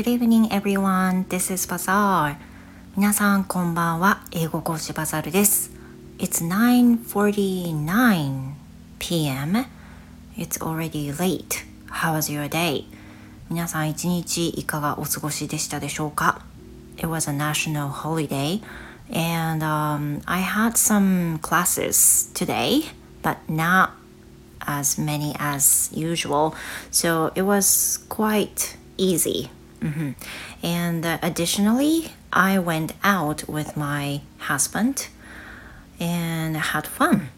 Good evening, everyone. This is Bazaar. 皆さんこんばんは。英語講師バザールです。It's 9:49 p.m. It's already late. How was your day? 皆さん一日いかがお過ごしでしたでしょうか？ It was a national holiday, and I had some classes today, but not as many as usual. So it was quite easy.Mm-hmm. And additionally, I went out with my husband and had fun.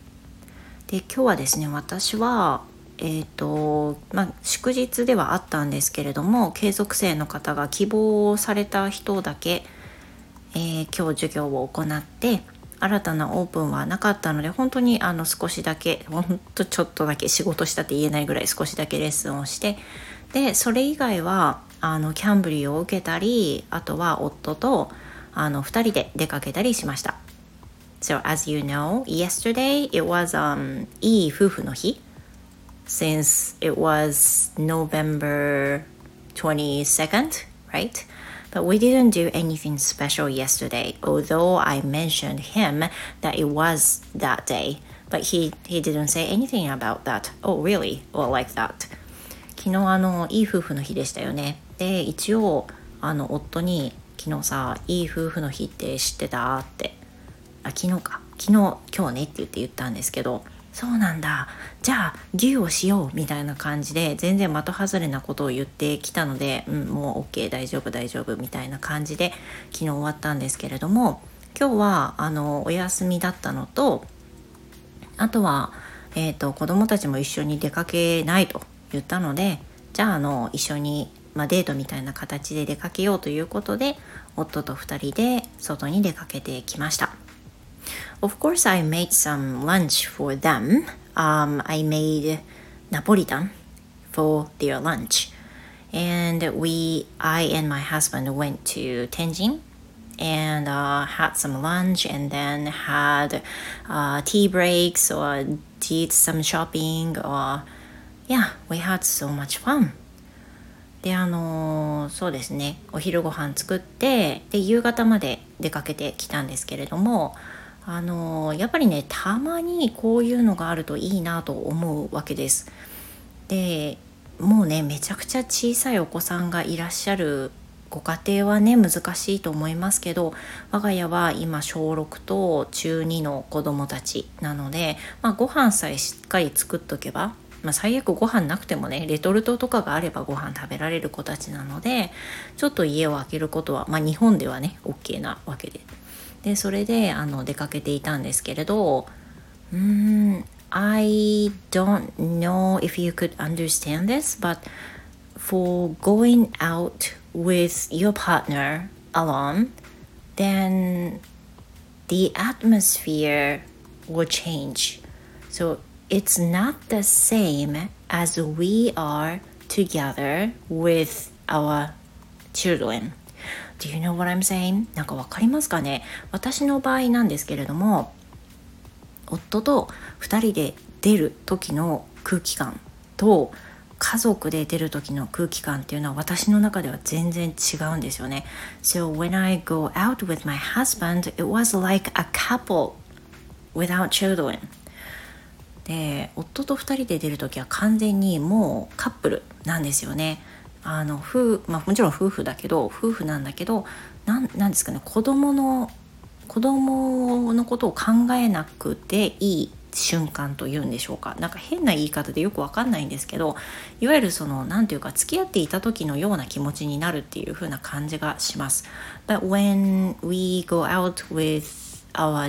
で、今日はですね、私は、祝日ではあったんですけれども、継続生の方が希望された人だけ、今日授業を行って、新たなオープンはなかったので、本当に少しだけ、本当ちょっとだけ仕事したって言えないぐらい少しだけレッスンをして、で、それ以外は、キャンブリーを受けたり、あとは夫と2人で出かけたりしました。So as you know, yesterday it was、いい夫婦の日 since it was November 22nd, right? But we didn't do anything special yesterday, although I mentioned him that it was that day. But he didn't say anything about that. Oh, really? Or like that. 昨日いい夫婦の日でしたよね。で、一応夫に昨日さ、いい夫婦の日って知ってたって、今日ねって言ったんですけど、そうなんだ、じゃあ牛をしようみたいな感じで全然的外れなことを言ってきたので、うん、もう OK 大丈夫みたいな感じで昨日終わったんですけれども、今日はお休みだったのと、あとは子供たちも一緒に出かけないと言ったので、じゃあ一緒にデートみたいな形で出かけようということで、夫と2人で外に出かけてきました。Of course, I made some lunch for them.、I made Napolitan for their lunch. And I and my husband went to Tenjin and、had some lunch and then had、tea breaks or did some shopping or yeah, we had so much fun. で、そうですね、お昼ご飯作って、で、夕方まで出かけてきたんですけれども、やっぱりね、たまにこういうのがあるといいなと思うわけです。で、もうね、めちゃくちゃ小さいお子さんがいらっしゃるご家庭はね、難しいと思いますけど、我が家は今小6と中2の子供たちなので、ご飯さえしっかり作っとけば、最悪ご飯なくてもね、レトルトとかがあればご飯食べられる子たちなので、ちょっと家を空けることは、日本ではね OK なわけで、でそれで出かけていたんですけれど、I don't know if you could understand this, but for going out with your partner alone, then the atmosphere will change. So it's not the same as we are together with our children. Do you know what I'm saying? なんかわかりますかね？私の場合なんですけれども、夫と2人で出る時の空気感と家族で出る時の空気感っていうのは私の中では全然違うんですよね。So when I go out with my husband, it was like a couple without children.で、夫と2人で出るときは完全にもうカップルなんですよね。もちろん夫婦なんだけど、なんですかね、子供のことを考えなくていい瞬間というんでしょうか。なんか変な言い方でよくわかんないんですけど、いわゆるなんていうか、付き合っていた時のような気持ちになるっていう風な感じがします。But when we go out with our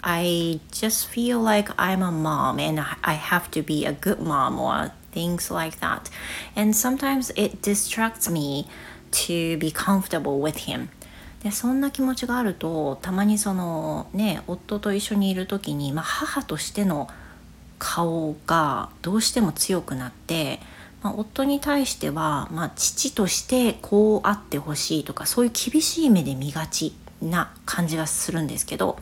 children,I just feel like I'm a mom and I have to be a good mom or things like that. And sometimes it distracts me to be comfortable with him. で、そんな気持ちがあると、たまにね、夫と一緒にいるときに、母としての顔がどうしても強くなって、夫に対しては、父としてこうあってほしいとか、そういう厳しい目で見がちな感じがするんですけど、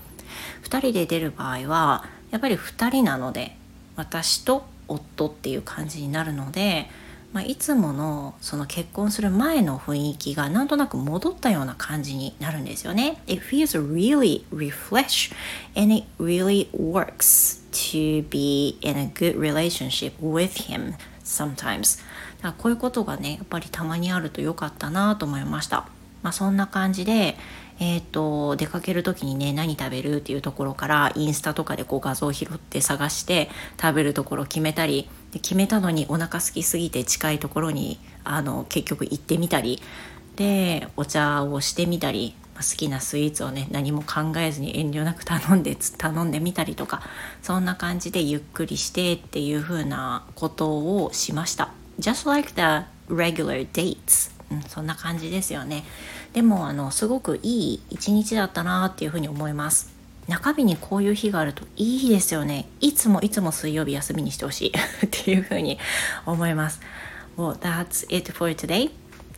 2人で出る場合はやっぱり2人なので、私と夫っていう感じになるので、いつものその結婚する前の雰囲気がなんとなく戻ったような感じになるんですよね。 It feels really refreshed and it really works to be in a good relationship with him sometimes。 だからこういうことがねやっぱりたまにあると良かったなと思いました。そんな感じで、出かける時にね何食べるっていうところからインスタとかでこう画像を拾って探して食べるところを決めたりで決めたのにお腹空きすぎて近いところに結局行ってみたりでお茶をしてみたり、好きなスイーツをね何も考えずに遠慮なく頼んでみたりとか、そんな感じでゆっくりしてっていう風なことをしました。 Just like the regular dates、そんな感じですよね。でもすごくいい一日だったなっていうふうに思います。中日にこういう日があるといいですよね。いつも水曜日休みにしてほしいっていうふうに思います。 Well, that's it for today。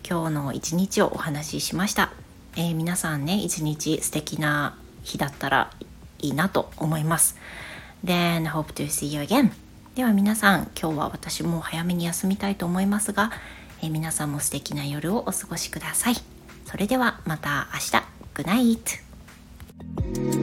今日の一日をお話ししました。皆さんね一日素敵な日だったらいいなと思います。 Then hope to see you again。 では皆さん、今日は私も早めに休みたいと思いますが、皆さんも素敵な夜をお過ごしください。それではまた明日。 Good night。